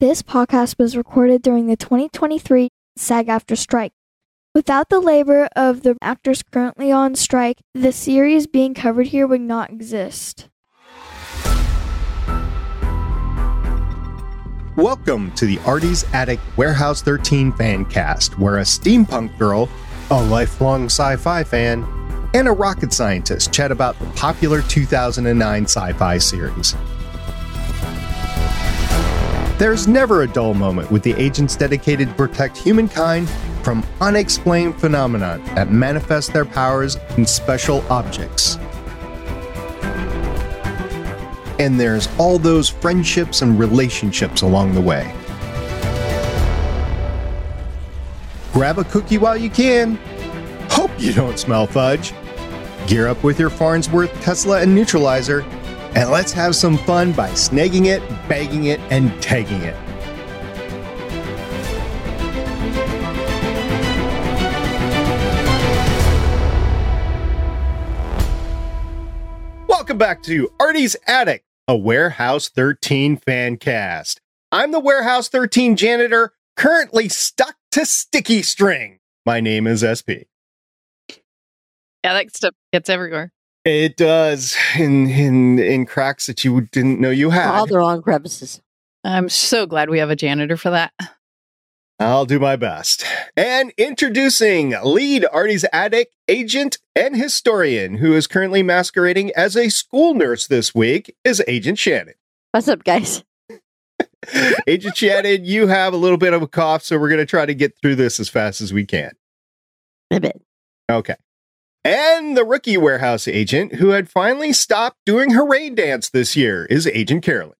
This podcast was recorded during the 2023 SAG-AFTRA strike. Without the labor of the actors currently on strike, the series being covered here would not exist. Welcome to the Artie's Attic Warehouse 13 fan cast, where a steampunk girl, a lifelong sci-fi fan, and a rocket scientist chat about the popular 2009 sci-fi series. There's never a dull moment with the agents dedicated to protect humankind from unexplained phenomena that manifest their powers in special objects. And there's all those friendships and relationships along the way. Grab a cookie while you can. Hope you don't smell fudge. Gear up with your Farnsworth, Tesla, and Neutralizer. And let's have some fun by snagging it, bagging it, and tagging it. Welcome back to Artie's Attic, a Warehouse 13 fan cast. I'm the Warehouse 13 janitor, currently stuck to sticky string. My name is SP. Yeah, that stuff gets everywhere. It does, in cracks that you didn't know you had. All the wrong premises. I'm so glad we have a janitor for that. I'll do my best. And introducing lead Artie's Attic agent and historian, who is currently masquerading as a school nurse this week, is Agent Shannon. What's up, guys? Agent Shannon, you have a little bit of a cough, so we're going to try to get through this as fast as we can. A bit. Okay. And the rookie warehouse agent who had finally stopped doing her rain dance this year is Agent Carolyn.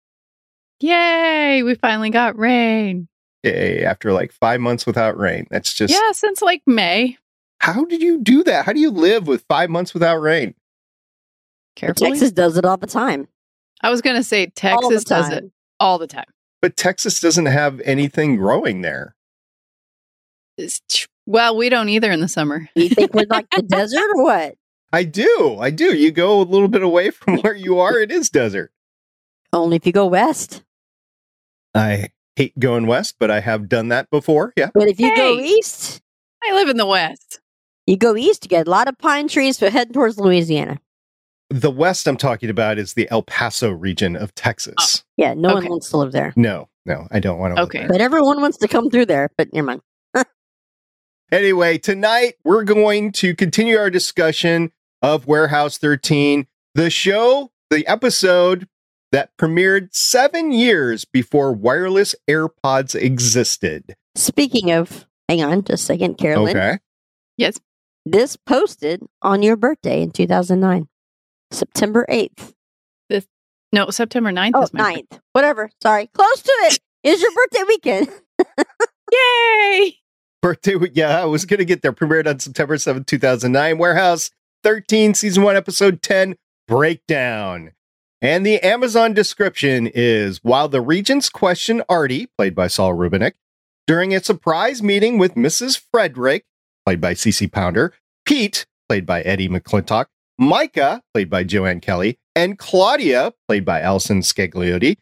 Yay! We finally got rain. Yay, after like 5 months without rain. That's just... Yeah, since like May. How did you do that? How do you live with 5 months without rain? Carefully. But Texas does it all the time. I was going to say Texas does it all the time. But Texas doesn't have anything growing there. Well, we don't either in the summer. You think we're like the desert or what? I do. You go a little bit away from where you are, it is desert. Only if you go west. I hate going west, but I have done that before, yeah. But if you go east... I live in the west. You go east, you get a lot of pine trees, but heading towards Louisiana. The west I'm talking about is the El Paso region of Texas. Oh. Yeah, no one wants to live there. No, I don't want to live there. But everyone wants to come through there, but never mind. Anyway, tonight we're going to continue our discussion of Warehouse 13, the show, the episode that premiered 7 years before wireless AirPods existed. Speaking of, hang on just a second, Carolyn. Okay. Yes. This posted on your birthday in 2009, September 8th. September 9th. Oh, is my 9th. Birthday. Whatever. Sorry. Close to it. It's your birthday weekend. Yay. Birthday, yeah, I was going to get there. Premiered on September 7th, 2009. Warehouse 13, Season 1, Episode 10, Breakdown. And the Amazon description is, while the Regents question Artie, played by Saul Rubinek, during a surprise meeting with Mrs. Frederick, played by CCH Pounder, Pete, played by Eddie McClintock, Micah, played by Joanne Kelly, and Claudia, played by Alison Scagliotti,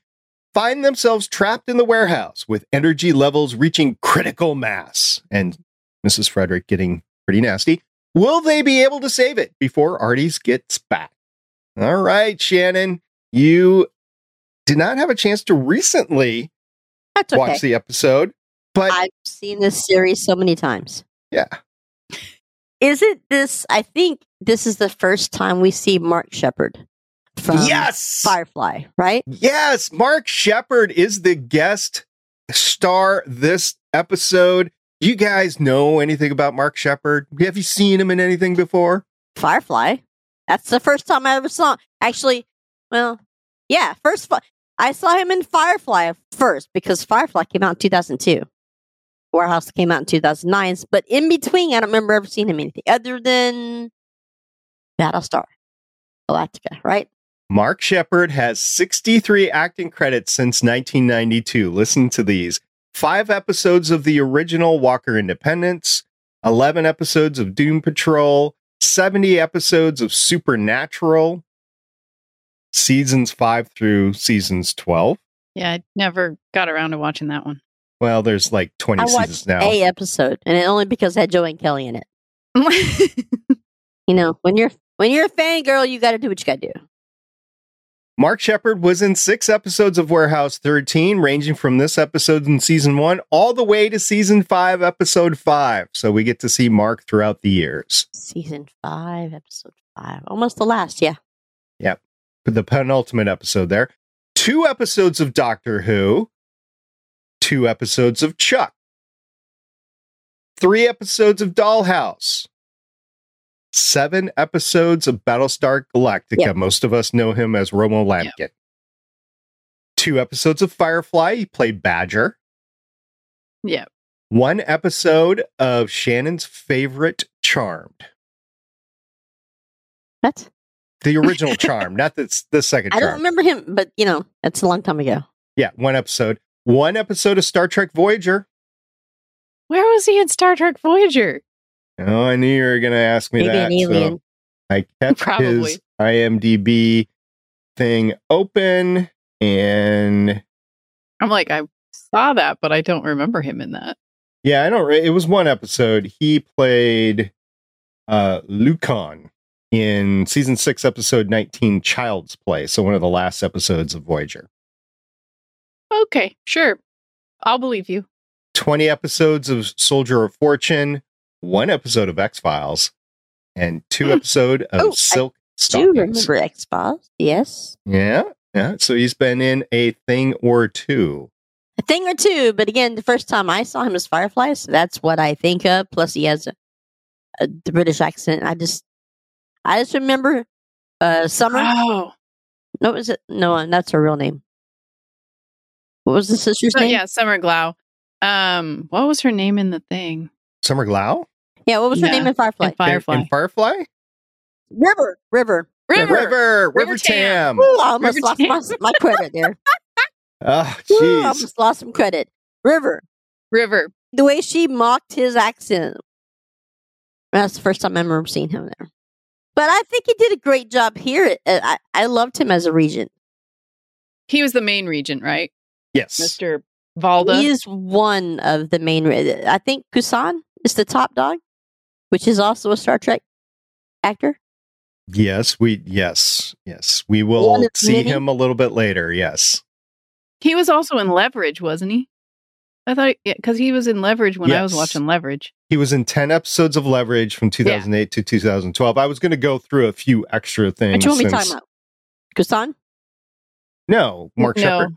find themselves trapped in the warehouse with energy levels reaching critical mass and Mrs. Frederick getting pretty nasty. Will they be able to save it before Artie's gets back? All right, Shannon, you did not have a chance to recently watch the episode, but I've seen this series so many times. Yeah. I think this is the first time we see Mark Sheppard. Yes! Firefly, right? Yes! Mark Sheppard is the guest star this episode. You guys know anything about Mark Sheppard? Have you seen him in anything before? Firefly? That's the first time I ever saw him. Actually, well, yeah, I saw him in Firefly first because Firefly came out in 2002. Warehouse came out in 2009, but in between, I don't remember ever seeing him in anything other than Battlestar Galactica, right? Mark Sheppard has 63 acting credits since 1992. Listen to these. 5 episodes of the original Walker Independence, 11 episodes of Doom Patrol, 70 episodes of Supernatural, seasons 5 through seasons 12. Yeah, I never got around to watching that one. Well, there's like 20 seasons now. I watched a episode, and it only because it had Joanne Kelly in it. You know, when you're a fangirl, you got to do what you got to do. Mark Sheppard was in 6 episodes of Warehouse 13, ranging from this episode in season 1 all the way to season 5, episode 5. So we get to see Mark throughout the years. Season 5, episode 5. Almost the last, yeah. Yep. The penultimate episode there. 2 episodes of Doctor Who. 2 episodes of Chuck. 3 episodes of Dollhouse. 7 episodes of Battlestar Galactica. Yep. Most of us know him as Romo Lampkin. Yep. 2 episodes of Firefly. He played Badger. Yeah. 1 episode of Shannon's favorite, Charmed. What? The original Charmed, not the second Charmed. I don't remember him, but, you know, that's a long time ago. Yeah, 1 episode. 1 episode of Star Trek Voyager. Where was he in Star Trek Voyager? Oh, I knew you were going to ask me. Maybe that. An alien. So I kept his IMDb thing open, and I'm like, I saw that, but I don't remember him in that. Yeah, I don't. It was 1 episode. He played Lucan in season 6, episode 19, Child's Play. So one of the last episodes of Voyager. Okay, sure. I'll believe you. 20 episodes of Soldier of Fortune. 1 episode of X-Files, and 2 episode of Silk Stockings. Do remember X-Files? Yes. Yeah, yeah. So he's been in a thing or two. A thing or two, but again, the first time I saw him was Firefly, so that's what I think of. Plus, he has the British accent. I just remember Summer. Oh, what was it? No, that's her real name. What was the sister's name? Yeah, Summer Glau. What was her name in the thing? Summer Glau? Yeah, what was her name in Firefly? In Firefly? River Tam. Ooh, I almost lost my credit there. Oh, jeez. Ooh, I almost lost some credit. River. The way she mocked his accent. That's the first time I remember seeing him there. But I think he did a great job here. I loved him as a regent. He was the main regent, right? Yes. Mr. Valda. He is one of the main... I think Kusan is the top dog, which is also a Star Trek actor. Yes. We will see him a little bit later, yes. He was also in Leverage, wasn't he? I thought... Because he was in Leverage when I was watching Leverage. He was in 10 episodes of Leverage from 2008 to 2012. I was going to go through a few extra things. What you want me talking about? Kusan? No. Mark Sheppard.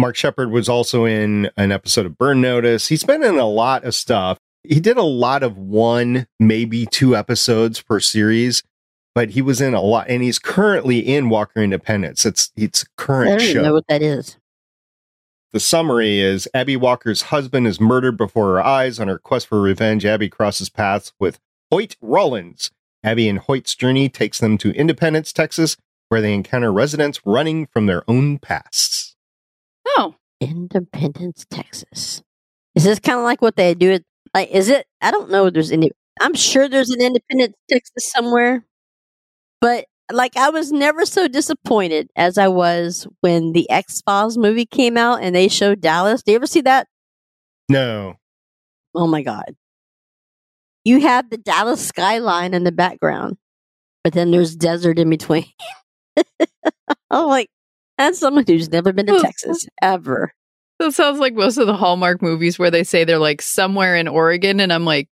Mark Sheppard was also in an episode of Burn Notice. He's been in a lot of stuff. He did a lot of 1, maybe 2 episodes per series, but he was in a lot, and he's currently in Walker Independence. It's a current show. I don't even know what that is. The summary is Abby Walker's husband is murdered before her eyes. On her quest for revenge, Abby crosses paths with Hoyt Rollins. Abby and Hoyt's journey takes them to Independence, Texas, where they encounter residents running from their own pasts. Oh. Independence, Texas. Is this kind of like what they do? I don't know if there's any. I'm sure there's an Independence, Texas somewhere. But, like, I was never so disappointed as I was when the X-Files movie came out and they showed Dallas. Do you ever see that? No. Oh, my God. You have the Dallas skyline in the background, but then there's desert in between. I'm like, as someone who's never been to Texas, ever. That sounds like most of the Hallmark movies where they say they're like somewhere in Oregon. And I'm like,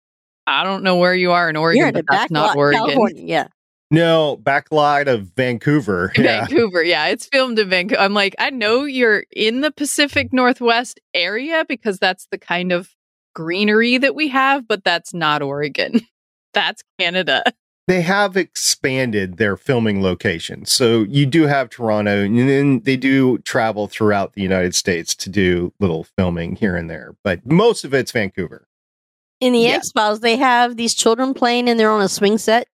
I don't know where you are in Oregon, but that's not Oregon. California, yeah. No, backlot of Vancouver. Vancouver, yeah. It's filmed in Vancouver. I'm like, I know you're in the Pacific Northwest area because that's the kind of greenery that we have, but that's not Oregon. That's Canada. They have expanded their filming location. So you do have Toronto, and then they do travel throughout the United States to do little filming here and there. But most of it's Vancouver. In the X-Files, they have these children playing, and they're on a swing set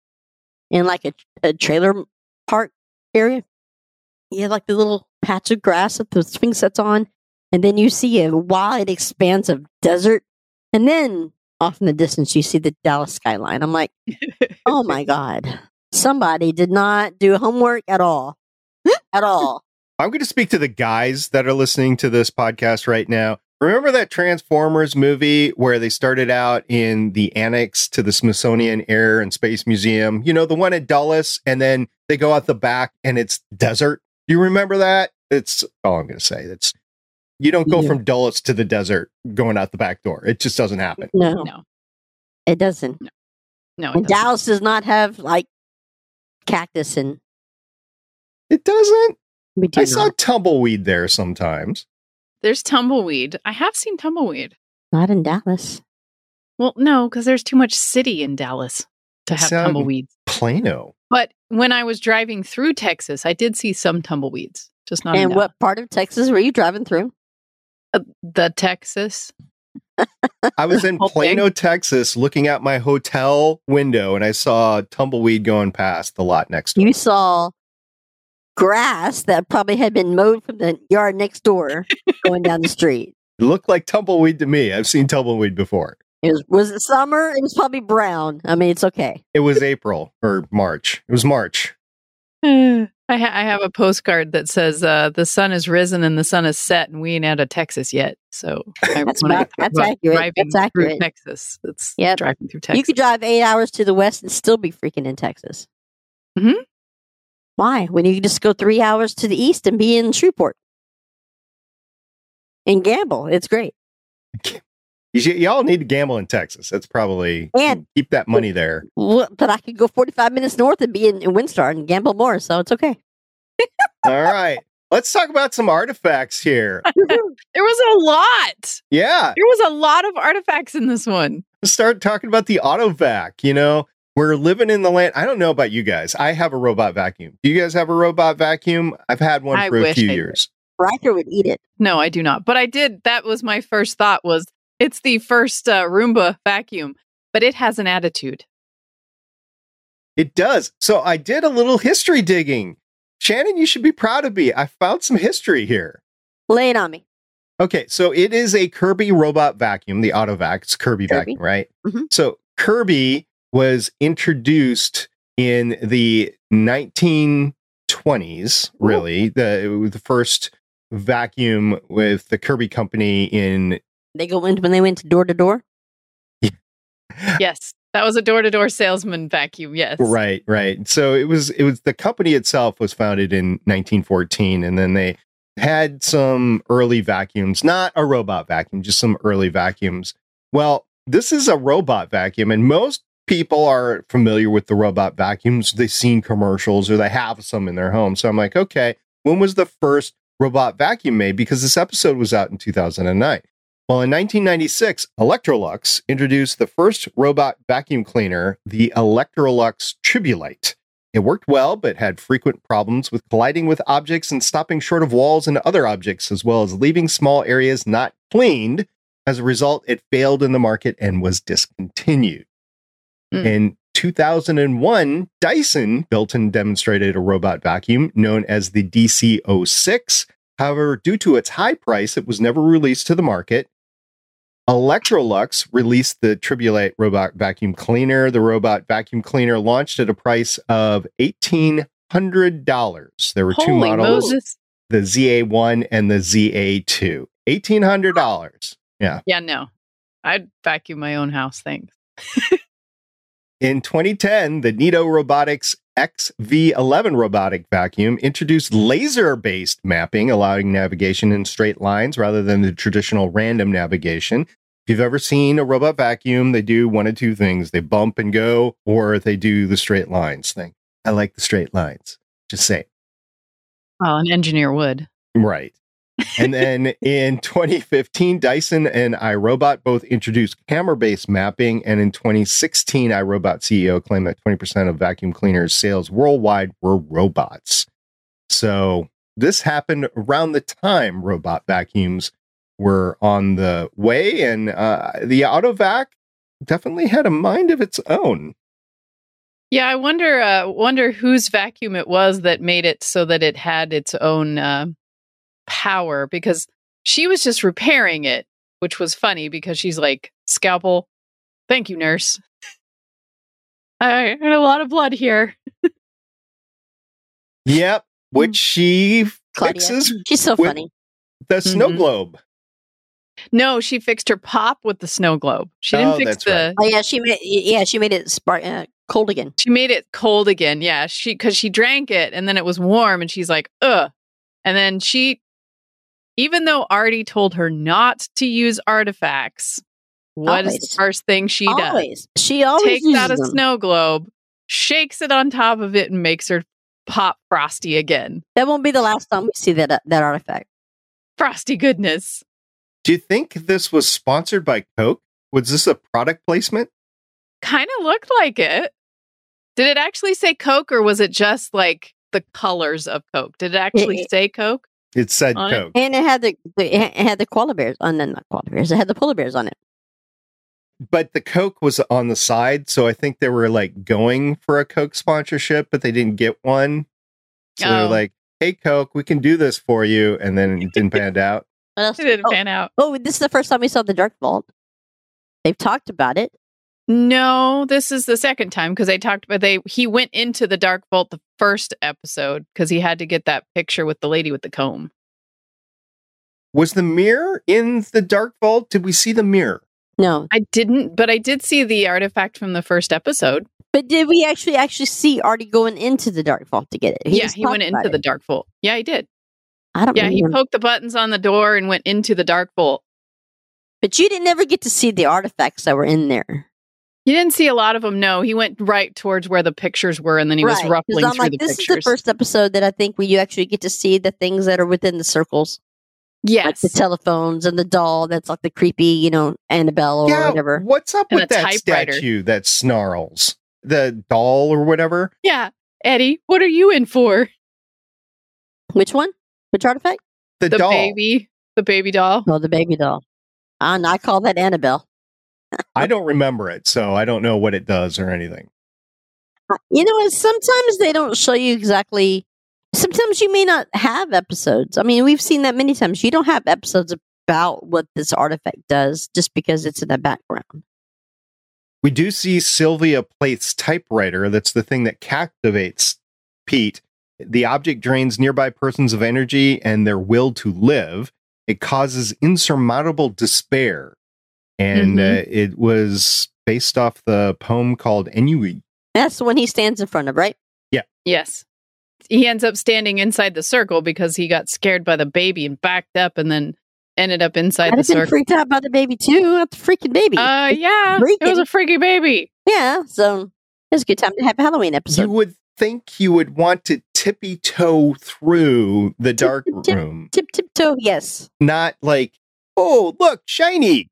in like a trailer park area. You have like the little patch of grass that the swing set's on. And then you see a wide expanse of desert. And then off in the distance, you see the Dallas skyline. I'm like, oh my God. Somebody did not do homework at all. I'm going to speak to the guys that are listening to this podcast right now. Remember that Transformers movie where they started out in the annex to the Smithsonian Air and Space Museum? You know, the one at Dulles, and then they go out the back and it's desert. You remember that? It's all I'm going to say. That's you don't go from Dulles to the desert going out the back door. It just doesn't happen. No. It doesn't. No, it doesn't. Dulles does not have like cactus and it doesn't. I saw tumbleweed there sometimes. There's tumbleweed. I have seen tumbleweed. Not in Dallas. Well, no, because there's too much city in Dallas to have tumbleweeds. Plano. But when I was driving through Texas, I did see some tumbleweeds, just not. And what part of Texas were you driving through? The Texas. I was in Plano, Texas, looking out my hotel window, and I saw tumbleweed going past the lot next door. You saw grass that probably had been mowed from the yard next door going down the street. It looked like tumbleweed to me. I've seen tumbleweed before. Was it summer? It was probably brown. I mean, it's okay. It was April or March. It was March. I have a postcard that says the sun has risen and the sun has set, and we ain't out of Texas yet. So that's accurate. Texas. It's driving through Texas. You could drive 8 hours to the west and still be freaking in Texas. Mm-hmm. Why? When you just go 3 hours to the east and be in Shreveport and gamble. It's great. Y'all need to gamble in Texas. That's probably keep that money there. But I could go 45 minutes north and be in Windstar and gamble more. So it's okay. All right. Let's talk about some artifacts here. There was a lot. Yeah. There was a lot of artifacts in this one. Let's start talking about the AutoVac, you know. We're living in the land. I don't know about you guys. I have a robot vacuum. Do you guys have a robot vacuum? I've had one for a few years. Riker would eat it. No, I do not. But I did. That was my first thought was it's the first Roomba vacuum, but it has an attitude. It does. So I did a little history digging. Shannon, you should be proud of me. I found some history here. Lay it on me. Okay. So it is a Kirby robot vacuum, the AutoVac. It's Kirby vacuum, right? Mm-hmm. So Kirby was introduced in the 1920s, really. The first vacuum with the Kirby company in... They go in when they went to door? Yeah. Yes, that was a door-to-door salesman vacuum, yes. Right. So it was the company itself was founded in 1914, and then they had some early vacuums, not a robot vacuum, just some early vacuums. Well, this is a robot vacuum, and most people are familiar with the robot vacuums. They've seen commercials or they have some in their home. So I'm like, okay, when was the first robot vacuum made? Because this episode was out in 2009. Well, in 1996, Electrolux introduced the first robot vacuum cleaner, the Electrolux Tribulite. It worked well, but had frequent problems with colliding with objects and stopping short of walls and other objects, as well as leaving small areas not cleaned. As a result, it failed in the market and was discontinued. In 2001, Dyson built and demonstrated a robot vacuum known as the DC-06. However, due to its high price, it was never released to the market. Electrolux released the Tribulite robot vacuum cleaner. The robot vacuum cleaner launched at a price of $1,800. There were two models, the ZA1 and the ZA2. $1,800. Yeah. Yeah, no. I'd vacuum my own house, thanks. In 2010, the Nitto Robotics XV11 robotic vacuum introduced laser-based mapping, allowing navigation in straight lines rather than the traditional random navigation. If you've ever seen a robot vacuum, they do one of two things. They bump and go, or they do the straight lines thing. I like the straight lines. Just say. Well, an engineer would. Right. And then in 2015, Dyson and iRobot both introduced camera-based mapping. And in 2016, iRobot CEO claimed that 20% of vacuum cleaners sales worldwide were robots. So this happened around the time robot vacuums were on the way. And the AutoVac definitely had a mind of its own. Yeah, I wonder whose vacuum it was that made it so that it had its own... power, because she was just repairing it, which was funny because she's like, scalpel, thank you, nurse. I had a lot of blood here. Yep, which she Claudia. Texas. She's so funny. The snow globe. No, she fixed her pop with the snow globe. She didn't fix the. Right. Oh yeah, she made it cold again. She made it cold again. Yeah, because she drank it and then it was warm and she's like, ugh. And then she, even though Artie told her not to use artifacts, what is the first thing she does? She always takes out a snow globe, shakes it on top of it, and makes her pop frosty again. That won't be the last time we see that artifact. Frosty goodness. Do you think this was sponsored by Coke? Was this a product placement? Kind of looked like it. Did it actually say Coke, or was it just like the colors of Coke? Did it actually say Coke? It said Coke. And it had the koala bears on it. Not koala bears. It had the polar bears on it. But the Coke was on the side, so I think they were like going for a Coke sponsorship, but they didn't get one. So they were like, hey, Coke, we can do this for you. And then it didn't pan out. It didn't pan out. Oh, this is the first time we saw the Dark Vault. They've talked about it. No, this is the second time because they talked about he went into the Dark Vault the first episode because he had to get that picture with the lady with the comb. Was the mirror in the Dark Vault? Did we see the mirror? No. I didn't, but I did see the artifact from the first episode. But did we actually see Artie going into the Dark Vault to get it? He went into the Dark Vault. Yeah, he did. He poked the buttons on the door and went into the Dark Vault. But you didn't ever get to see the artifacts that were in there. You didn't see a lot of them, no. He went right towards where the pictures were, and then he was ruffling through the pictures. This is the first episode that I think where you actually get to see the things that are within the circles. Yes. Like the telephones and the doll that's like the creepy, Annabelle or whatever. What's up with that statue that snarls? The doll or whatever? Yeah. Eddie, what are you in for? Which one? Which artifact? The doll. The baby doll. Oh, the baby doll. And I call that Annabelle. I don't remember it, so I don't know what it does or anything. You know, sometimes they don't show you exactly. Sometimes you may not have episodes. I mean, we've seen that many times. You don't have episodes about what this artifact does just because it's in the background. We do see Sylvia Plath's typewriter. That's the thing that captivates Pete. The object drains nearby persons of energy and their will to live. It causes insurmountable despair. And it was based off the poem called Ennui. That's the one he stands in front of, right? Yeah. Yes. He ends up standing inside the circle because he got scared by the baby and backed up and then ended up inside the circle. I'd have been freaked out by the baby, too. That's a freaking baby. Yeah. It was a freaky baby. Yeah. So it was a good time to have a Halloween episode. You would think you would want to tippy toe through the dark room. Tip toe, yes. Not like, oh, look, shiny.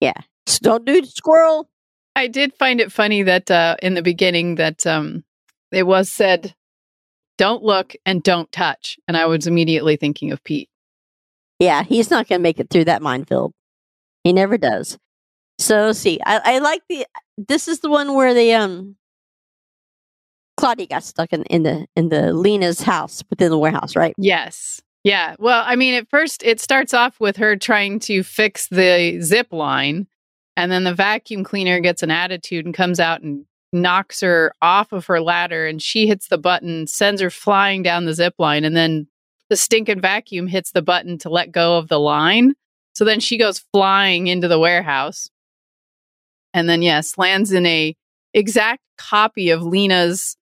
Yeah. So don't do it, squirrel. I did find it funny that in the beginning that it was said, don't look and don't touch. And I was immediately thinking of Pete. Yeah, he's not going to make it through that minefield. He never does. So see, I like this is the one where the Claudia got stuck in the Lena's house within the warehouse, right? Yes. Yeah. Well, I mean, at first it starts off with her trying to fix the zip line, and then the vacuum cleaner gets an attitude and comes out and knocks her off of her ladder, and she hits the button, sends her flying down the zip line, and then the stinking vacuum hits the button to let go of the line. So then she goes flying into the warehouse, and then lands in a exact copy of Lena's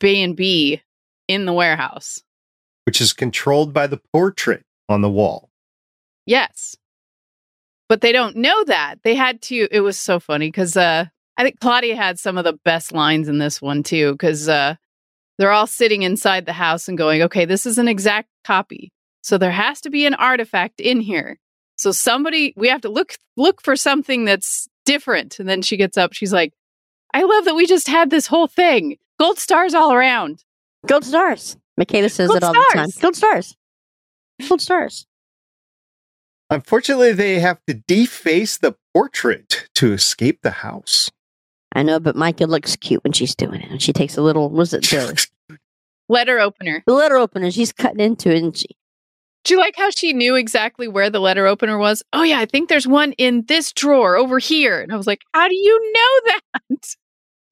B&B in the warehouse, which is controlled by the portrait on the wall. Yes, but they don't know that. They had to. It was so funny because I think Claudia had some of the best lines in this one, too, because they're all sitting inside the house and going, okay, this is an exact copy. So there has to be an artifact in here. So we have to look for something that's different. And then she gets up. She's like, I love that we just had this whole thing. Gold stars all around. Gold stars. Michaela says it all the time. Gold stars. Gold stars. Unfortunately, they have to deface the portrait to escape the house. I know, but Micah looks cute when she's doing it. And she takes a little, letter opener. The letter opener. She's cutting into it, isn't she? Do you like how she knew exactly where the letter opener was? Oh, yeah, I think there's one in this drawer over here. And I was like, how do you know that?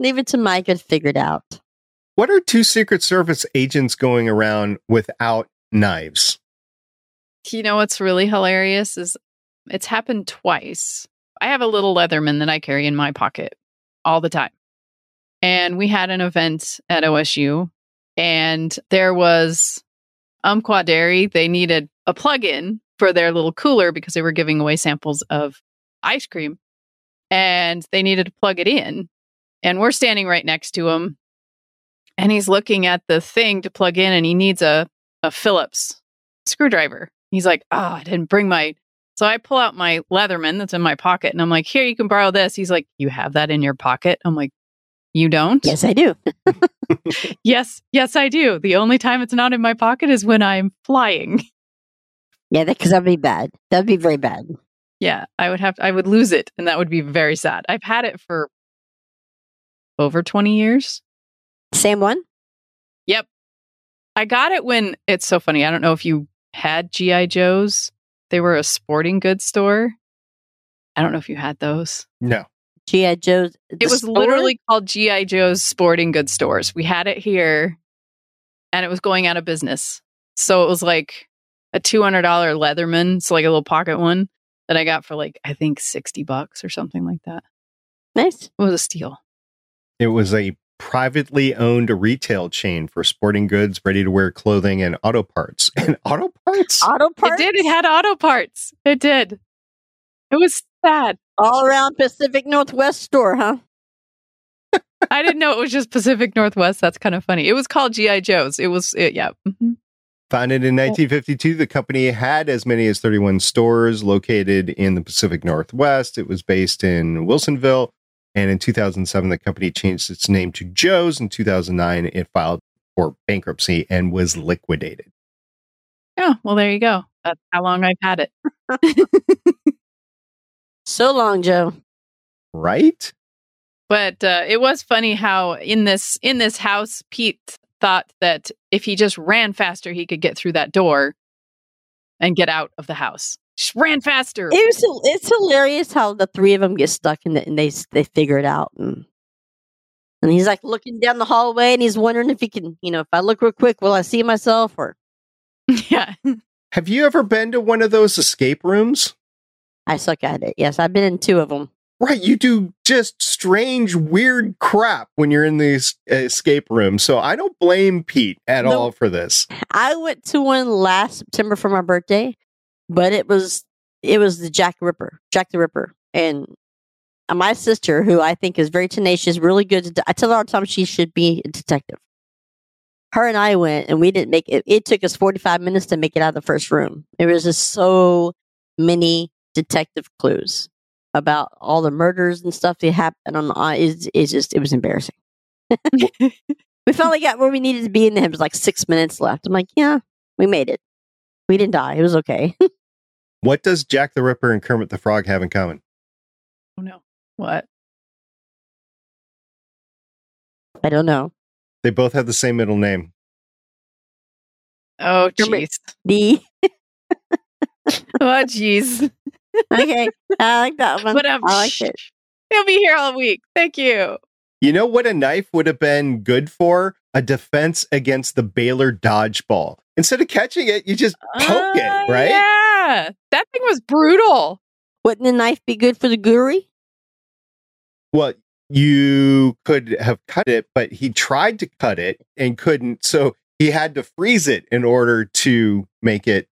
Leave it to Micah to figure it out. What are two Secret Service agents going around without knives? You know what's really hilarious is it's happened twice. I have a little Leatherman that I carry in my pocket all the time. And we had an event at OSU, and there was Umpqua Dairy. They needed a plug-in for their little cooler because they were giving away samples of ice cream, and they needed to plug it in. And we're standing right next to him, and he's looking at the thing to plug in, and he needs a Phillips screwdriver. He's like, oh, I didn't bring my... So I pull out my Leatherman that's in my pocket, and I'm like, here, you can borrow this. He's like, you have that in your pocket? I'm like, you don't? Yes, I do. Yes, I do. The only time it's not in my pocket is when I'm flying. Yeah, because that'd be bad. That'd be very bad. Yeah, I would lose it, and that would be very sad. I've had it for over 20 years. Same one? Yep. I got it when... It's so funny. I don't know if you had G.I. Joe's. They were a sporting goods store. I don't know if you had those. No. G.I. Joe's... It was literally called G.I. Joe's Sporting Goods Stores. We had it here, and it was going out of business. So it was like a $200 Leatherman, so like a little pocket one, that I got for like, I think $60 or something like that. Nice. It was a steal. It was a privately owned retail chain for sporting goods, ready-to-wear clothing, and auto parts. And auto parts? Auto parts? It did. It had auto parts. It did. It was sad. All around Pacific Northwest store, huh? I didn't know it was just Pacific Northwest. That's kind of funny. It was called G.I. Joe's. It was, yeah. Mm-hmm. Founded in 1952, the company had as many as 31 stores located in the Pacific Northwest. It was based in Wilsonville. And in 2007, the company changed its name to Joe's. In 2009, it filed for bankruptcy and was liquidated. Yeah, well, there you go. That's how long I've had it. So long, Joe. Right? But it was funny how in this house, Pete thought that if he just ran faster, he could get through that door and get out of the house. Just ran faster. It's hilarious how the three of them get stuck in it, and they figure it out. And he's like looking down the hallway, and he's wondering if he can, if I look real quick, will I see myself? Or yeah. Have you ever been to one of those escape rooms? I suck at it. Yes, I've been in two of them. Right. You do just strange, weird crap when you're in the escape room. So I don't blame Pete at all for this. I went to one last September for my birthday. But it was the Jack the Ripper. And my sister, who I think is very tenacious, really good. I tell her all the time she should be a detective. Her and I went, and we didn't make it. It took us 45 minutes to make it out of the first room. There was just so many detective clues about all the murders and stuff that happened. It was embarrassing. We finally got where we needed to be, and there was like 6 minutes left. I'm like, yeah, we made it. We didn't die. It was okay. What does Jack the Ripper and Kermit the Frog have in common? Oh, no. What? I don't know. They both have the same middle name. Oh, jeez. Oh, jeez. Okay. I like that one. I like it. He'll be here all week. Thank you. You know what a knife would have been good for? A defense against the Baylor dodgeball. Instead of catching it, you just poke it, right? Yeah. That thing was brutal. Wouldn't a knife be good for the guri? Well, you could have cut it, but he tried to cut it and couldn't. So he had to freeze it in order to make it.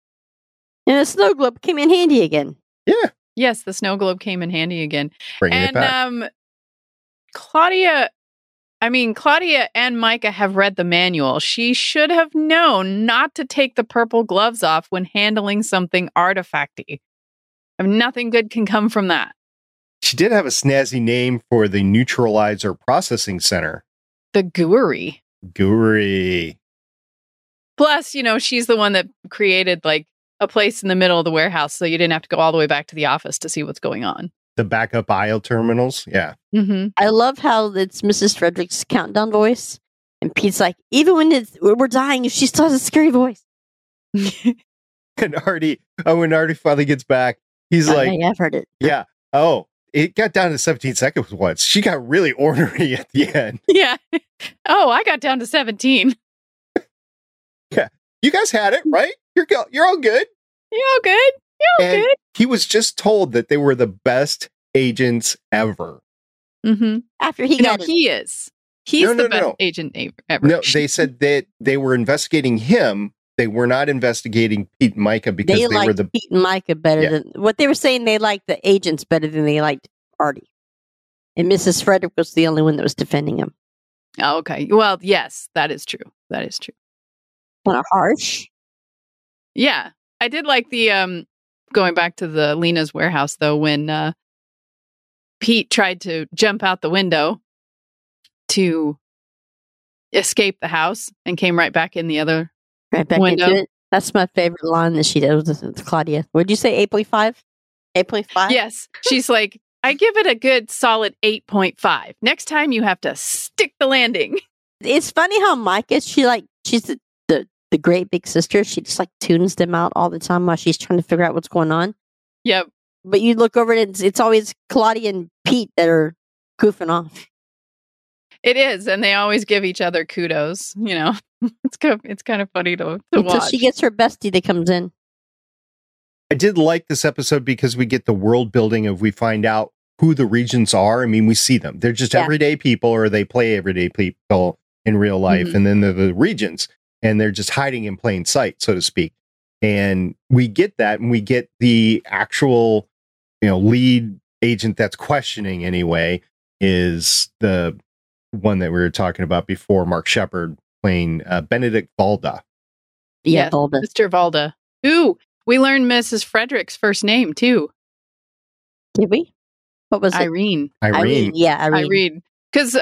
And a snow globe came in handy again. Yeah. Yes, the snow globe came in handy again. Bringing it back. Claudia and Micah have read the manual. She should have known not to take the purple gloves off when handling something artifacty. Nothing good can come from that. She did have a snazzy name for the neutralizer processing center. The Guri. Guri. Plus, she's the one that created like a place in the middle of the warehouse so you didn't have to go all the way back to the office to see what's going on. The backup aisle terminals. Yeah. Mm-hmm. I love how it's Mrs. Frederick's countdown voice. And Pete's like, even when we're dying, she still has a scary voice. And Artie, when Artie finally gets back, he's like, yeah, I've heard it. Yeah. Oh, it got down to 17 seconds once. She got really ornery at the end. Yeah. Oh, I got down to 17. Yeah. You guys had it, right? You're all good. You all good? You all good? He was just told that they were the best agents ever. Mm-hmm. After he got his... he is. He's the best agent ever. No, they said that they were investigating him. They were not investigating Pete and Micah because they were the Pete and Micah better than what they were saying. They liked the agents better than they liked Artie. And Mrs. Frederick was the only one that was defending him. Oh, okay. Well, yes, that is true. That is true. Kind of harsh. Yeah. I did like the, going back to the Lena's warehouse though, when Pete tried to jump out the window to escape the house and came right back in the other window. Into it. That's my favorite line that she does with Claudia. Would you say 8.5? 8.5? Yes. She's like, I give it a good solid 8.5. Next time you have to stick the landing. It's funny how Micah, she's the great big sister. She just like tunes them out all the time while she's trying to figure out what's going on. Yep. But you look over and it's always Claudia and Pete that are goofing off. It is, and they always give each other kudos. You know, it's kind of funny to watch. Until she gets her bestie that comes in. I did like this episode because we get the world building of we find out who the regents are. I mean, we see them; they're just everyday people, or they play everyday people in real life, and then they're the regents, and they're just hiding in plain sight, so to speak. And we get that, and we get the actual, lead agent that's questioning anyway is the one that we were talking about before, Mark Sheppard playing Benedict Valda. Yeah, Valda. Mr. Valda. Ooh, we learned Mrs. Frederick's first name too. Did we? What was Irene? It? Irene. Yeah, Irene. Because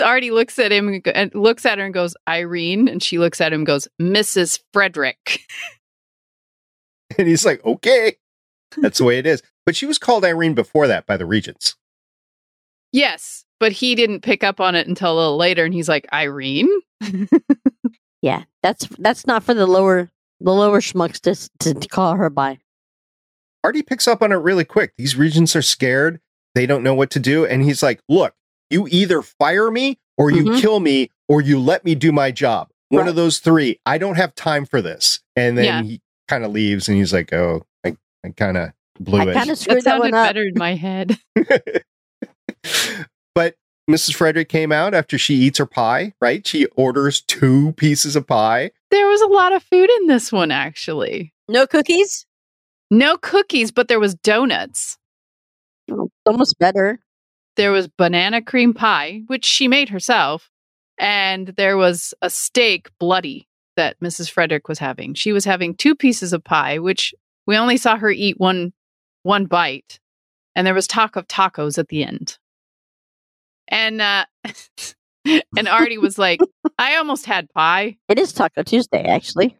Artie looks at him and looks at her and goes Irene, and she looks at him and goes Mrs. Frederick. And he's like, okay, that's the way it is. But she was called Irene before that by the Regents. Yes. But he didn't pick up on it until a little later, and he's like, Irene? Yeah, that's not for the lower schmucks to call her by. Artie picks up on it really quick. These regents are scared. They don't know what to do. And he's like, look, you either fire me, or you kill me, or you let me do my job. Right. One of those three. I don't have time for this. And then he kind of leaves, and he's like, oh, I kind of blew it. I kind of screwed that one up. Better in my head. But Mrs. Frederick came out after she eats her pie, right? She orders 2 pieces of pie. There was a lot of food in this one, actually. No cookies? No cookies, but there was donuts. Oh, almost better. There was banana cream pie, which she made herself. And there was a steak bloody that Mrs. Frederick was having. She was having 2 pieces of pie, which we only saw her eat one bite. And there was talk of tacos at the end. And Artie was like, I almost had pie. It is Taco Tuesday, actually.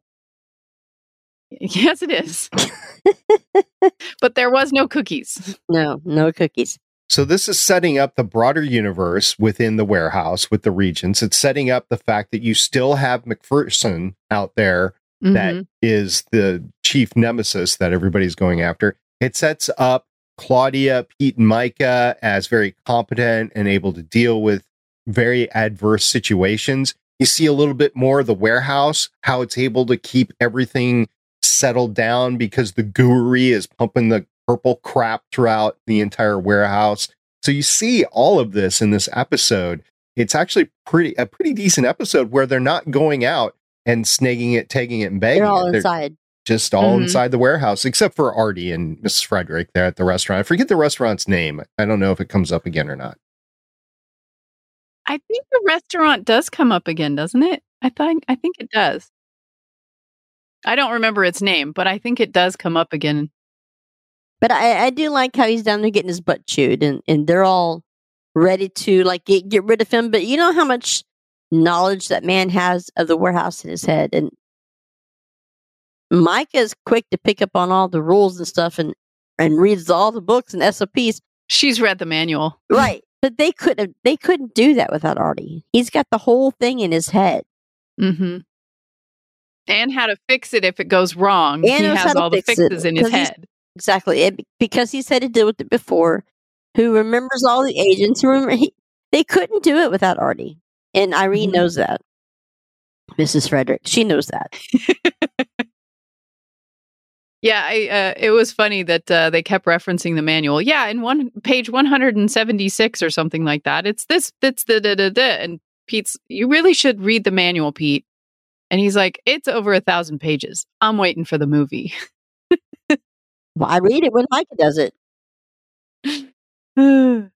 Yes, it is. But there was no cookies. No cookies. So this is setting up the broader universe within the warehouse with the Regents. It's setting up the fact that you still have McPherson out there that is the chief nemesis that everybody's going after. It sets up Claudia, Pete, and Micah as very competent and able to deal with very adverse situations. You see a little bit more of the warehouse, how it's able to keep everything settled down because the gooery is pumping the purple crap throughout the entire warehouse. So you see all of this in this episode. It's actually a pretty decent episode where they're not going out and snagging it, tagging it, and bagging it. They're all inside. Just all inside the warehouse, except for Artie and Mrs. Frederick there at the restaurant. I forget the restaurant's name. I don't know if it comes up again or not. I think the restaurant does come up again, doesn't it? I think it does. I don't remember its name, but I think it does come up again. But I do like how he's down there getting his butt chewed, and they're all ready to like get rid of him. But you know how much knowledge that man has of the warehouse in his head, and Mike is quick to pick up on all the rules and stuff and reads all the books and SOPs. She's read the manual. Right. But they couldn't do that without Artie. He's got the whole thing in his head. Mm-hmm. And how to fix it if it goes wrong. And he has all the fixes in his head. Exactly. Because he's had to deal with it before. Who remembers all the agents. They couldn't do it without Artie. And Irene knows that. Mrs. Frederick, she knows that. Yeah, it was funny that they kept referencing the manual. Yeah, in page 176 or something like that. It's this. That's the da. And Pete's, you really should read the manual, Pete. And he's like, it's over 1,000 pages. I'm waiting for the movie. Well, I read it when Micah does it.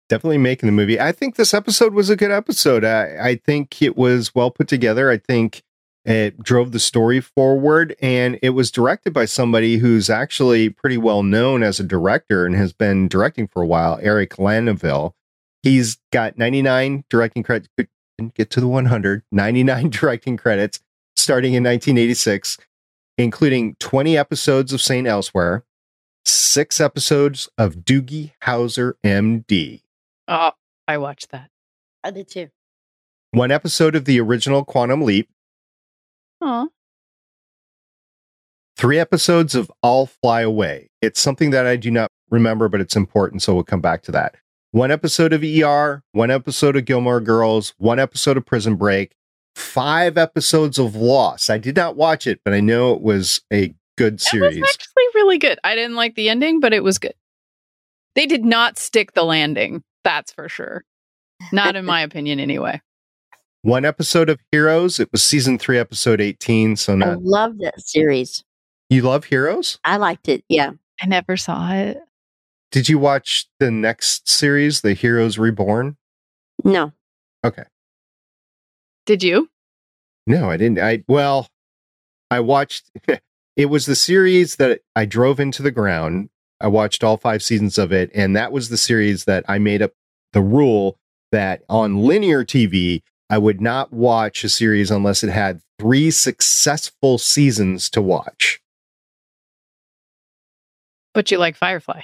Definitely making the movie. I think this episode was a good episode. I think it was well put together. I think it drove the story forward, and it was directed by somebody who's actually pretty well known as a director and has been directing for a while, Eric Lanneville. He's got 99 directing credits. Didn't get to the 100. 99 directing credits starting in 1986, including 20 episodes of St. Elsewhere, 6 episodes of Doogie Howser, MD. Oh, I watched that. I did too. 1 episode of the original Quantum Leap. Oh. 3 episodes of All Fly Away. It's something that I do not remember, but it's important, so we'll come back to that. 1 episode of ER, 1 episode of Gilmore Girls, 1 episode of Prison Break, 5 episodes of Lost. I did not watch it, but I know it was a good series. It was actually really good. I didn't like the ending, but it was good. They did not stick the landing, that's for sure. Not in my opinion, anyway. 1 episode of Heroes. It was season 3, episode 18. So I love that series. You love Heroes? I liked it. Yeah, I never saw it. Did you watch the next series, The Heroes Reborn? No. Okay. Did you? No, I didn't. I watched. It was the series that I drove into the ground. I watched all 5 seasons of it, and that was the series that I made up the rule that on linear TV, I would not watch a series unless it had 3 successful seasons to watch. But you like Firefly.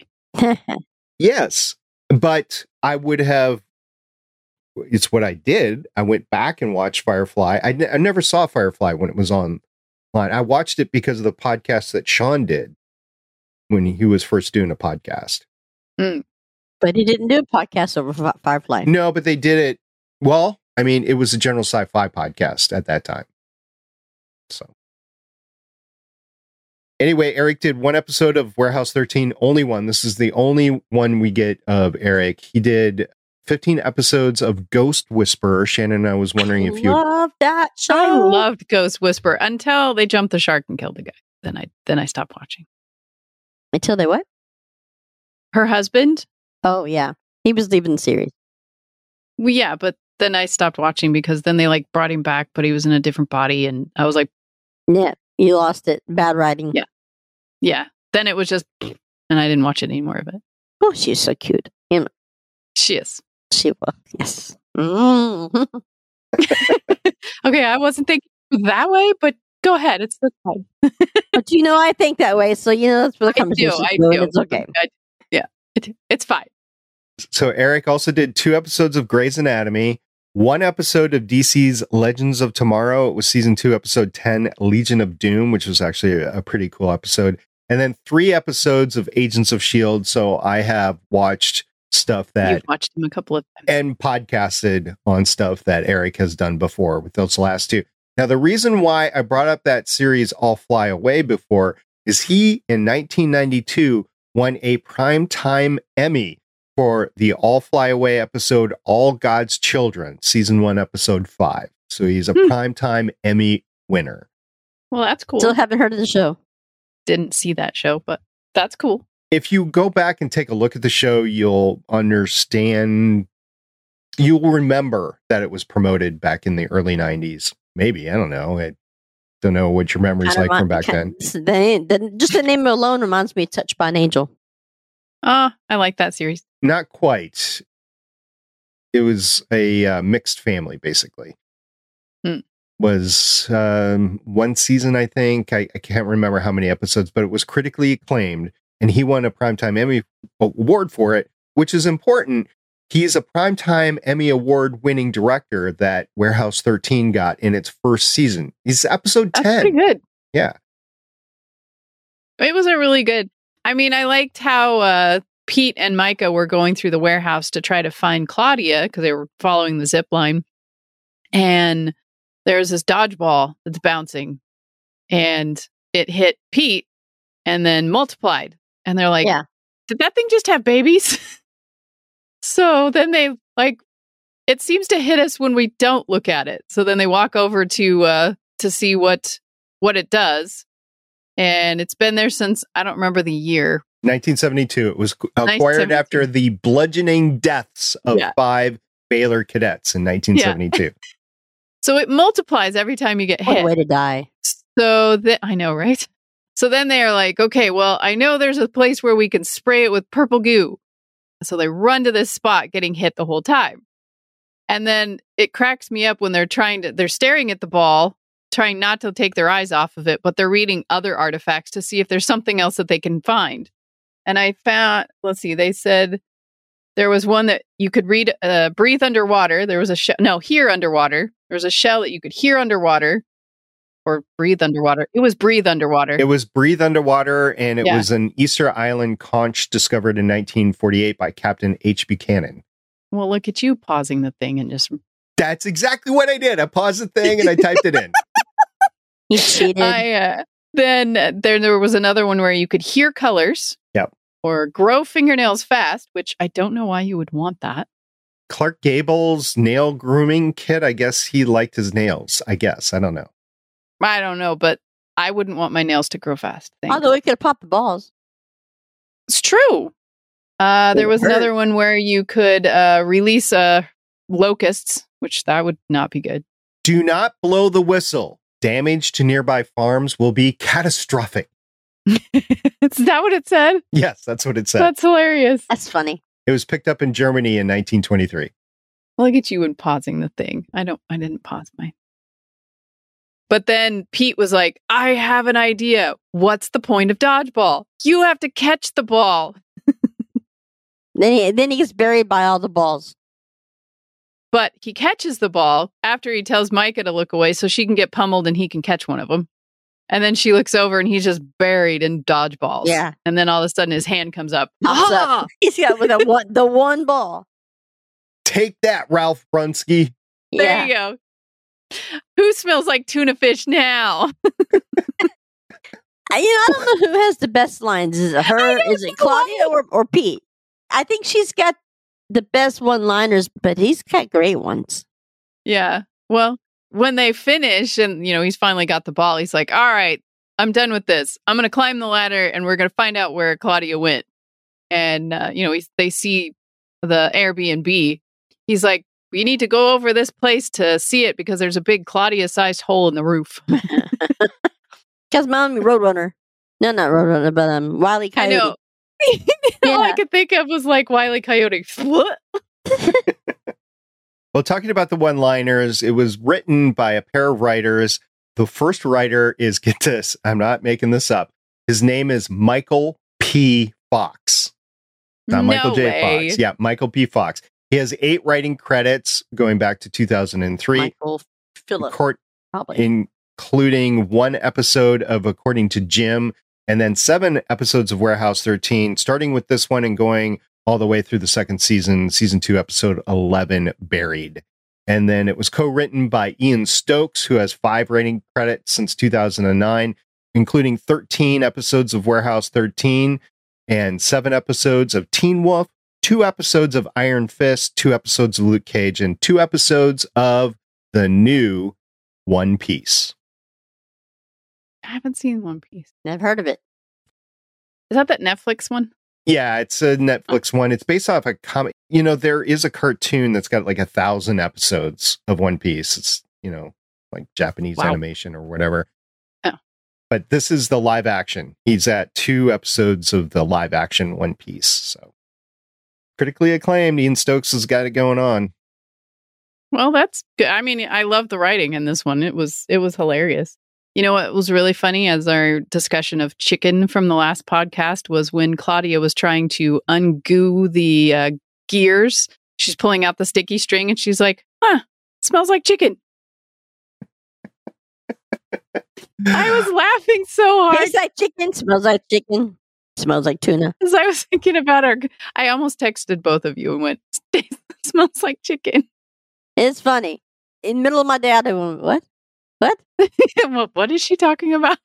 Yes, but I would have. It's what I did. I went back and watched Firefly. I never saw Firefly when it was online. I watched it because of the podcast that Sean did when he was first doing a podcast. Mm. But he didn't do a podcast over Firefly. No, but they did it. Well, I mean, it was a general sci-fi podcast at that time. So. Anyway, Eric did 1 episode of Warehouse 13, only 1. This is the only one we get of Eric. He did 15 episodes of Ghost Whisperer. Shannon, I was wondering if you loved that show. I loved Ghost Whisperer until they jumped the shark and killed the guy. Then I stopped watching. Until they what? Her husband? Oh, yeah. He was leaving the series. Well, yeah, but then I stopped watching because then they brought him back, but he was in a different body, and I was like... Yeah, you lost it. Bad writing. Yeah. Yeah. Then it was just... And I didn't watch any more of it. Oh, she's so cute. Him. She is. She was, yes. Mm. Okay, I wasn't thinking that way, but go ahead. It's the time. But I think that way, so that's for the conversation. I do. It's okay. It's fine. So Eric also did 2 episodes of Grey's Anatomy, 1 episode of DC's Legends of Tomorrow. It was season 2, episode 10, Legion of Doom, which was actually a pretty cool episode. And then 3 episodes of Agents of S.H.I.E.L.D. So I have watched stuff that you've watched him a couple of times and podcasted on stuff that Eric has done before with those last 2. Now, the reason why I brought up that series All Fly Away before is he in 1992 won a primetime Emmy for the All Fly Away episode All God's Children, season 1, episode 5. So he's a primetime Emmy winner. Well, that's cool. Still haven't heard of the show. Didn't see that show, but that's cool. If you go back and take a look at the show, you'll understand, you'll remember that it was promoted back in the early 90s. Maybe, I don't know. I don't know what your memory's like from back then. Just the name alone reminds me of Touched by an Angel. Oh, I like that series. Not quite. It was a mixed family, basically. Mm. Was 1 season, I think. I can't remember how many episodes, but it was critically acclaimed. And he won a Primetime Emmy Award for it, which is important. He is a Primetime Emmy Award winning director that Warehouse 13 got in its first season. He's episode 10. That's pretty good. Yeah. It was a really good. I mean, I liked how Pete and Micah were going through the warehouse to try to find Claudia because they were following the zip line. And there's this dodgeball that's bouncing and it hit Pete. and then multiplied. And they're like, did that thing just have babies? So then they like, it seems to hit us when we don't look at it. So then they walk over to see what it does. And it's been there since, I don't remember the year. 1972. It was acquired after the bludgeoning deaths of five Baylor cadets in 1972. Yeah. So it multiplies every time you get hit. What a way to die. So that, I know, right? So then they are like, okay, well, I know there's a place where we can spray it with purple goo. So they run to this spot, getting hit the whole time. And then it cracks me up when they're staring at the ball, trying not to take their eyes off of it, but they're reading other artifacts to see if there's something else that they can find. And I found, let's see, they said there was one that you could read, breathe underwater. There was a hear underwater. There was a shell that you could hear underwater or breathe underwater. It was breathe underwater. It was breathe underwater. And it was an Easter Island conch discovered in 1948 by Captain H. Buchanan. Well, look at you pausing the thing and just... That's exactly what I did. I paused the thing and I typed it in. You cheated. Then there was another one where you could hear colors. Yep. Or grow fingernails fast, which I don't know why you would want that. Clark Gable's nail grooming kit. I guess he liked his nails. I guess. I don't know, but I wouldn't want my nails to grow fast. Thanks. Although it could pop the balls. It's true. There was another one where you could release locusts, which that would not be good. Do not blow the whistle. Damage to nearby farms will be catastrophic. Is that what it said? Yes, that's what it said. That's hilarious. That's funny. It was picked up in Germany in 1923. Look at you and pausing the thing. I didn't pause mine. But then Pete was like, I have an idea. What's the point of dodgeball? You have to catch the ball. Then he gets buried by all the balls. But he catches the ball after he tells Micah to look away so she can get pummeled and he can catch one of them. And then she looks over and he's just buried in dodgeballs. Yeah. And then all of a sudden his hand comes up. Aha! He's got with the one ball. Take that, Ralph Brunsky. There you go. Who smells like tuna fish now? I don't know who has the best lines. Is it her? Is it Claudia or Pete? I think she's got the best one-liners, but he's got great ones. Yeah. Well, when they finish and, he's finally got the ball, he's like, all right, I'm done with this. I'm going to climb the ladder and we're going to find out where Claudia went. And, they see the Airbnb. He's like, you need to go over this place to see it because there's a big Claudia-sized hole in the roof. Because Mommy Roadrunner. No, not Roadrunner, but Wile E. Coyote. I know. All I could think of was like Wile E. Coyote. Well, talking about the one-liners, it was written by a pair of writers. The first writer is, get this, I'm not making this up. His name is Michael P. Fox. Not Michael J. Fox. Yeah, Michael P. Fox. He has 8 writing credits going back to 2003. Michael Phillips, including 1 episode of According to Jim, and then 7 episodes of Warehouse 13, starting with this one and going all the way through the second season, season 2, episode 11, Buried. And then it was co-written by Ian Stokes, who has 5 writing credits since 2009, including 13 episodes of Warehouse 13 and 7 episodes of Teen Wolf, 2 episodes of Iron Fist, 2 episodes of Luke Cage, and 2 episodes of the new One Piece. I haven't seen One Piece. Never heard of it. Is that Netflix one? Yeah, it's a Netflix one. It's based off a comic. There is a cartoon that's got like 1,000 episodes of One Piece. It's, like Japanese animation or whatever. Oh. But this is the live action. He's at 2 episodes of the live action One Piece. So critically acclaimed. Ian Stokes has got it going on. Well, that's good. I mean, I love the writing in this one. It was hilarious. You know what was really funny as our discussion of chicken from the last podcast was when Claudia was trying to ungoo the gears. She's pulling out the sticky string and she's like, smells like chicken. I was laughing so hard. Tastes like chicken, smells like chicken, smells like tuna. As I was thinking about I almost texted both of you and went, smells like chicken. It's funny. In the middle of my dad, I went, what? What is she talking about?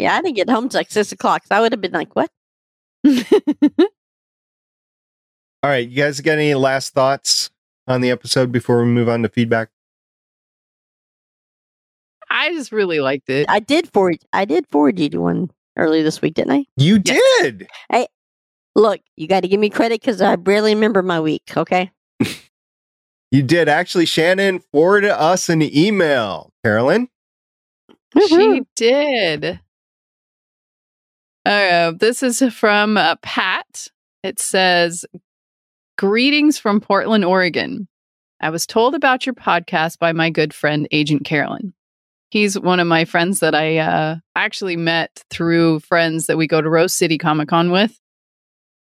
Yeah, I didn't get home till like 6 o'clock. So I would have been like, what? All right, you guys got any last thoughts on the episode before we move on to feedback? I just really liked it. I did forward you to one earlier this week, didn't I? You did. Hey, look, you got to give me credit because I barely remember my week. Okay. You did actually, Shannon forwarded us an email, Carolyn. She did. This is from Pat. It says, "Greetings from Portland, Oregon. I was told about your podcast by my good friend, Agent Carolyn. He's one of my friends that I actually met through friends that we go to Rose City Comic Con with.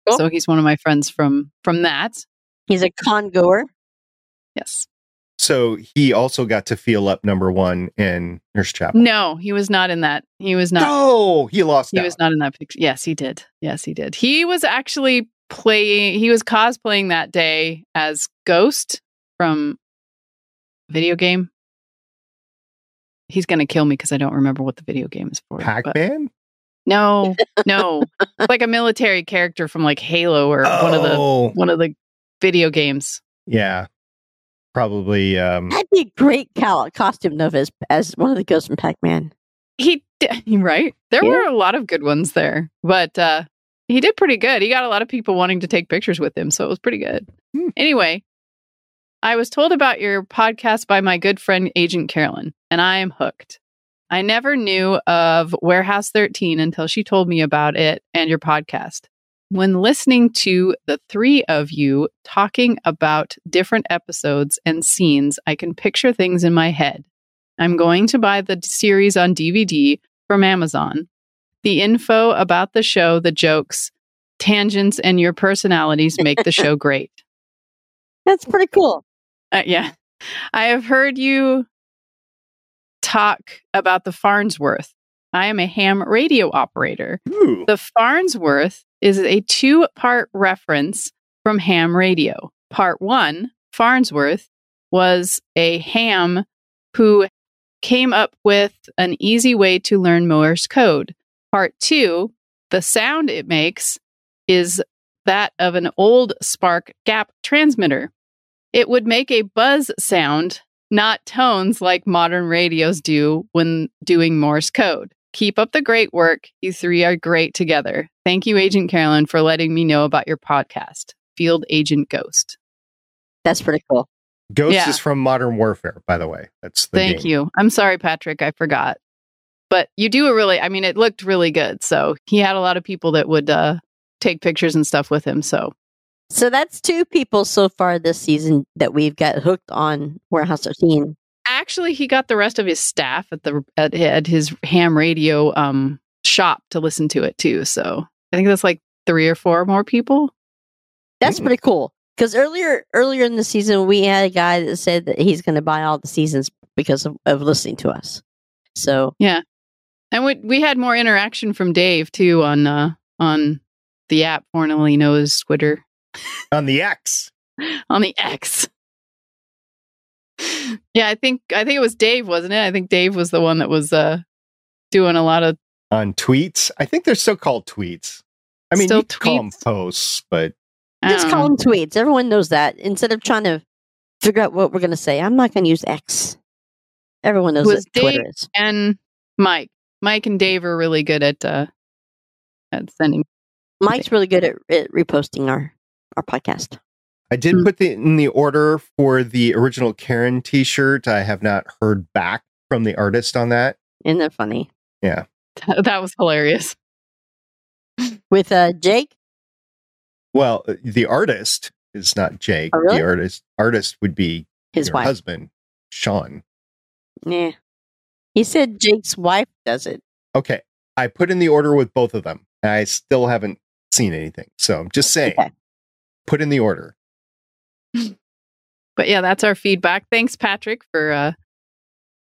Cool. So he's one of my friends from that. He's a con-goer. Yes. So he also got to feel up number one in Nurse Chapel. No, he was not in that. He was not. No, he lost. He was not in that picture. Yes, he did. Yes, he did. He was actually playing. He was cosplaying that day as Ghost from video game. He's going to kill me because I don't remember what the video game is for. Pac-Man? No. Like a military character from like Halo or one of the video games. Yeah. Probably. That'd be a great costume though, as one of the ghosts from Pac-Man. He did, right? There were a lot of good ones there, but he did pretty good. He got a lot of people wanting to take pictures with him, so it was pretty good. Anyway, I was told about your podcast by my good friend Agent Carolyn, and I am hooked. I never knew of Warehouse 13 until she told me about it and your podcast. When listening to the three of you talking about different episodes and scenes, I can picture things in my head. I'm going to buy the series on DVD from Amazon. The info about the show, the jokes, tangents, and your personalities make the show great." That's pretty cool. Yeah. "I have heard you talk about the Farnsworth. I am a ham radio operator." Ooh. "The Farnsworth is a two-part reference from ham radio. Part one, Farnsworth, was a ham who came up with an easy way to learn Morse code. Part two, the sound it makes is that of an old spark gap transmitter. It would make a buzz sound, not tones like modern radios do when doing Morse code. Keep up the great work. You three are great together. Thank you, Agent Carolyn, for letting me know about your podcast. Field Agent Ghost." That's pretty cool. Ghost is from Modern Warfare, by the way. That's the Thank game. You. I'm sorry, Patrick. I forgot. But you do it looked really good. So he had a lot of people that would take pictures and stuff with him. So that's two people so far this season that we've got hooked on Warehouse 13. Actually, he got the rest of his staff at his ham radio shop to listen to it too. So I think that's like 3 or 4 more people. That's pretty cool. Because earlier in the season, we had a guy that said that he's going to buy all the seasons because of listening to us. So yeah, and we had more interaction from Dave too on the app formerly known as Twitter. On the X. Yeah, I think it was Dave, wasn't it? I think Dave was the one that was doing a lot of on tweets. I think they're still called tweets. I mean, you call them posts, but just call them tweets. Everyone knows that. Instead of trying to figure out what we're going to say, I'm not going to use X. Everyone knows what Twitter is. And Mike and Dave are really good at sending. Mike's really good at reposting our podcast. I did put in the order for the original Karen t-shirt. I have not heard back from the artist on that. Isn't that funny? Yeah. That was hilarious. With Jake? Well, the artist is not Jake. Oh, really? The artist would be his wife. Husband, Sean. Yeah. He said Jake's wife does it. Okay. I put in the order with both of them. And I still haven't seen anything. So I'm just saying. Okay. Put in the order. But yeah, that's our feedback. Thanks, Patrick, for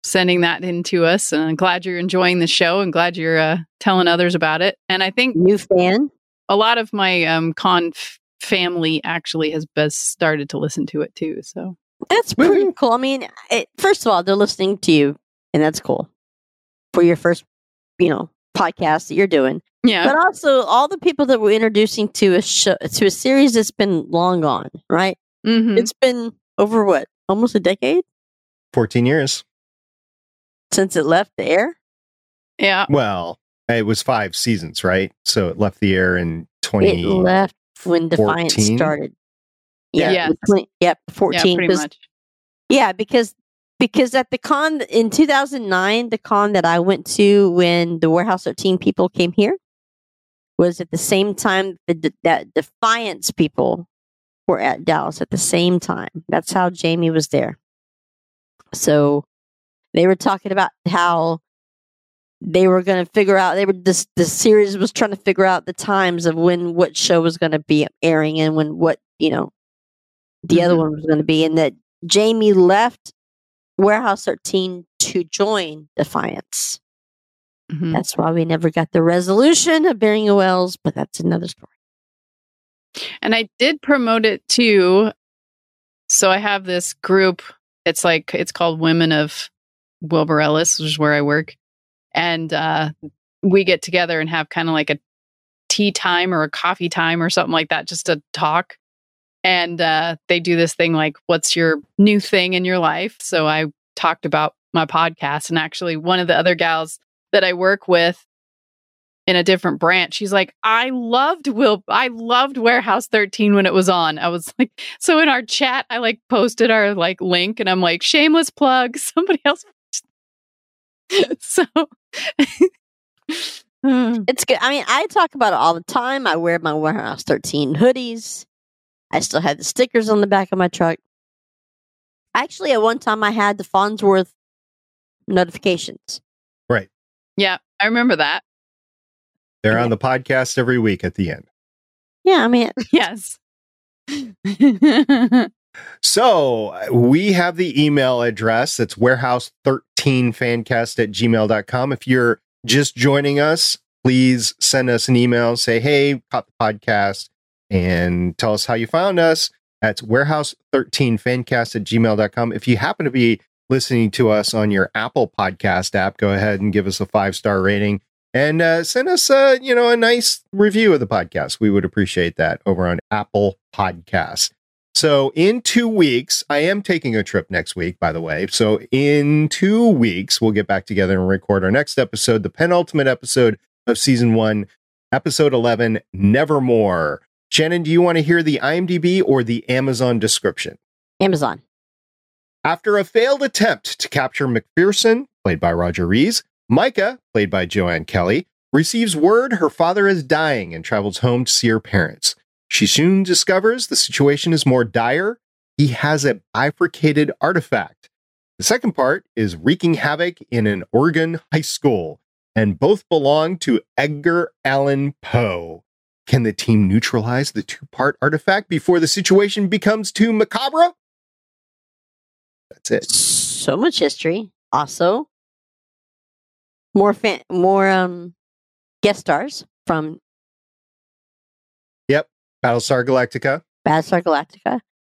sending that in to us. And I'm glad you're enjoying the show and glad you're telling others about it. And I think new fan. A lot of my con family actually has best started to listen to it too. So that's pretty cool. I mean, first of all, they're listening to you, and that's cool for your first, podcast that you're doing. Yeah. But also all the people that we're introducing to a series that's been long gone, right? Mm-hmm. It's been over what? Almost a decade? 14 years. Since it left the air? Yeah. Well, it was 5 seasons, right? So it left the air in 20. It left when Defiance started. Yeah. Yes. Yep. 14. Yeah, pretty much. Yeah, because at the con in 2009, the con that I went to when the Warehouse 13 people came here was at the same time that Defiance people were at Dallas at the same time. That's how Jamie was there. So they were talking about how they were going to figure out, the series was trying to figure out the times of when what show was going to be airing and when what, the other one was going to be, and that Jamie left Warehouse 13 to join Defiance. Mm-hmm. That's why we never got the resolution of Bering Wells, but that's another story. And I did promote it too. So I have this group. It's called Women of Wilbur Ellis, which is where I work. And we get together and have kind of like a tea time or a coffee time or something like that, just to talk. And they do this thing like, what's your new thing in your life? So I talked about my podcast, and actually one of the other gals that I work with in a different branch, she's like, I loved Warehouse 13 when it was on. I was like, so in our chat, I like posted our like link, and I'm like, shameless plug, somebody else. So it's good. I mean, I talk about it all the time. I wear my Warehouse 13 hoodies. I still had the stickers on the back of my truck. Actually, at one time, I had the Farnsworth notifications. Right. Yeah, I remember that. They're on the podcast every week at the end. Yeah, I mean, yes. So we have the email address. It's warehouse13fancast@gmail.com. If you're just joining us, please send us an email. Say, hey, caught the podcast. And tell us how you found us. That's warehouse13fancast@gmail.com. If you happen to be listening to us on your Apple Podcast app, go ahead and give us a 5-star rating and send us a nice review of the podcast. We would appreciate that over on Apple Podcasts. So in 2 weeks, I am taking a trip next week, by the way. So in 2 weeks, we'll get back together and record our next episode, the penultimate episode of season 1, episode 11, Nevermore. Shannon, do you want to hear the IMDb or the Amazon description? Amazon. After a failed attempt to capture McPherson, played by Roger Rees, Micah, played by Joanne Kelly, receives word her father is dying and travels home to see her parents. She soon discovers the situation is more dire. He has a bifurcated artifact. The second part is wreaking havoc in an Oregon high school, and both belong to Edgar Allan Poe. Can the team neutralize the 2-part artifact before the situation becomes too macabre? That's it. So much history. Also, more guest stars from. Yep, Battlestar Galactica.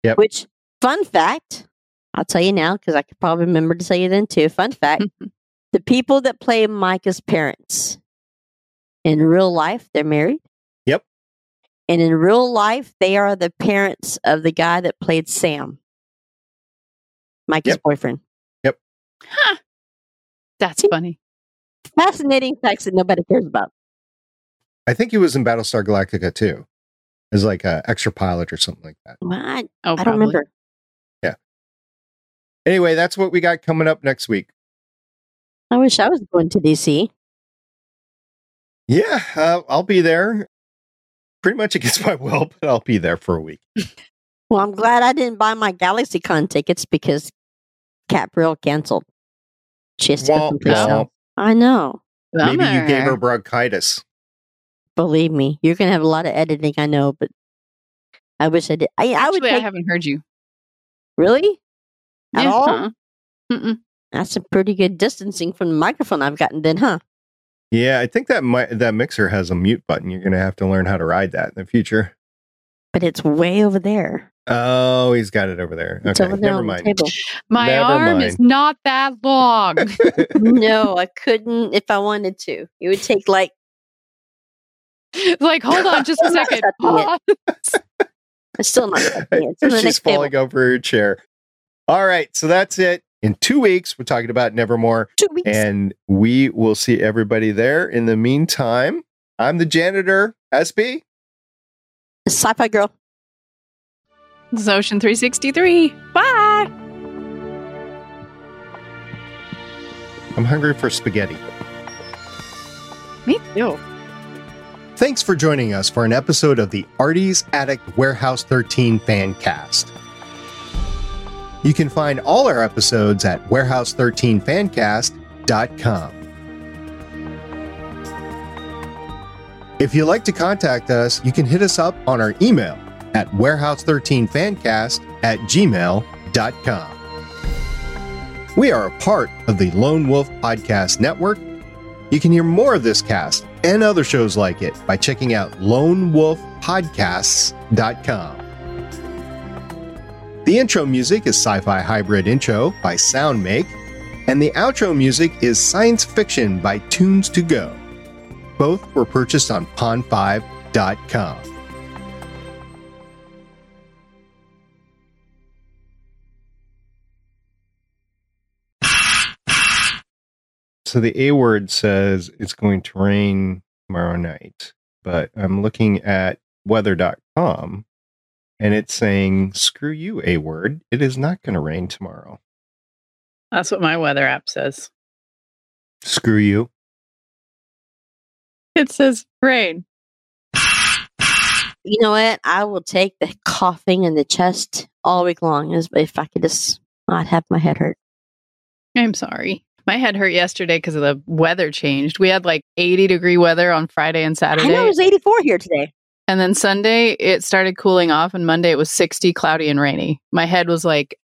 Yep. Which, fun fact, I'll tell you now because I could probably remember to tell you then too. Fun fact: the people that play Micah's parents in real life, they're married. And in real life, they are the parents of the guy that played Sam, Mike's boyfriend. Yep. Huh. That's funny. Fascinating facts that nobody cares about. I think he was in Battlestar Galactica, too. As like an extra pilot or something like that. What? I don't remember. Yeah. Anyway, that's what we got coming up next week. I wish I was going to DC. Yeah, I'll be there. Pretty much against my will, but I'll be there for a week. Well, I'm glad I didn't buy my GalaxyCon tickets because Capriel canceled. She has to go someplace else. I know. Maybe you gave her bronchitis. Believe me, you're going to have a lot of editing, I know, but I wish I did. I haven't heard you. Really? At all? Mm-mm. That's a pretty good distancing from the microphone I've gotten then, huh? Yeah, I think that mixer has a mute button. You're going to have to learn how to ride that in the future. But it's way over there. Oh, he's got it over there. Okay, it's over there. Never mind. My arm is not that long. No, I couldn't if I wanted to. It would take like, hold on just a second. I'm still not touching it. She's falling over her chair. All right, so that's it. In 2 weeks, we're talking about Nevermore. 2 weeks. And we will see everybody there. In the meantime, I'm the janitor, SB. Sci-Fi Girl. This is Ocean 363. Bye! I'm hungry for spaghetti. Me too. Thanks for joining us for an episode of the Artie's Attic Warehouse 13 Fancast. You can find all our episodes at warehouse13fancast.com. If you'd like to contact us, you can hit us up on our email at warehouse13fancast@gmail.com. We are a part of the Lone Wolf Podcast Network. You can hear more of this cast and other shows like it by checking out lonewolfpodcasts.com. The intro music is Sci-Fi Hybrid Intro by Soundmake, and the outro music is Science Fiction by Tunes2Go. Both were purchased on pond5.com. So the A word says it's going to rain tomorrow night, but I'm looking at weather.com and it's saying, screw you, A word. It is not going to rain tomorrow. That's what my weather app says. Screw you. It says rain. You know what? I will take the coughing in the chest all week long if I could just not have my head hurt. I'm sorry. My head hurt yesterday because of the weather changed. We had like 80-degree weather on Friday and Saturday. I know, it was 84 here today. And then Sunday, it started cooling off, and Monday it was 60, cloudy, and rainy. My head was like,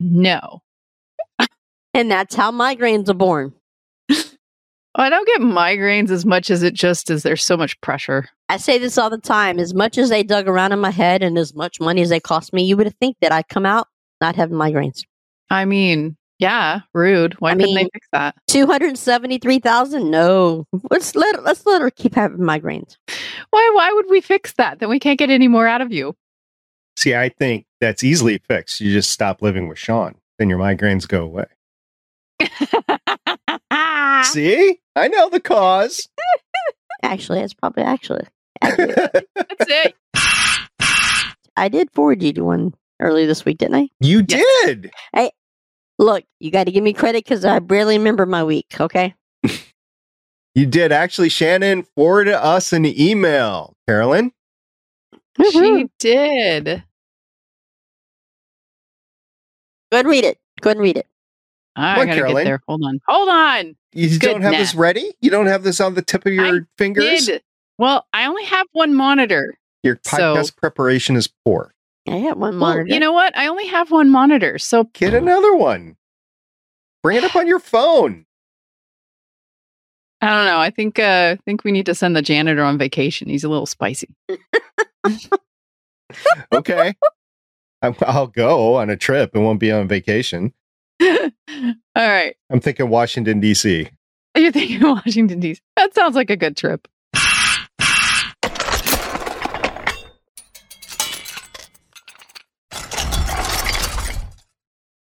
no. And that's how migraines are born. I don't get migraines as much as it just is there's so much pressure. I say this all the time. As much as they dug around in my head and as much money as they cost me, you would think that I'd come out not having migraines. I mean... Yeah, rude. Why couldn't they fix that? 273,000? No. Let's let her keep having migraines. Why would we fix that? Then we can't get any more out of you. See, I think that's easily fixed. You just stop living with Sean. Then your migraines go away. See? I know the cause. Actually, it's probably actually. That's it. I did forward you to one early this week, didn't I? You did! Yes. Look, you got to give me credit because I barely remember my week, okay? You did. Actually, Shannon forwarded us an email. Carolyn? Woo-hoo. She did. Go ahead and read it. I got to get there. Hold on. You don't have this ready? You don't have this on the tip of your fingers? Did. Well, I only have one monitor. Your podcast preparation is poor. I have one monitor. Well, you know what? I only have one monitor, so... Get another one. Bring it up on your phone. I don't know. I think we need to send the janitor on vacation. He's a little spicy. Okay. I'll go on a trip. It won't be on vacation. All right. I'm thinking Washington, D.C. You're thinking Washington, D.C. That sounds like a good trip.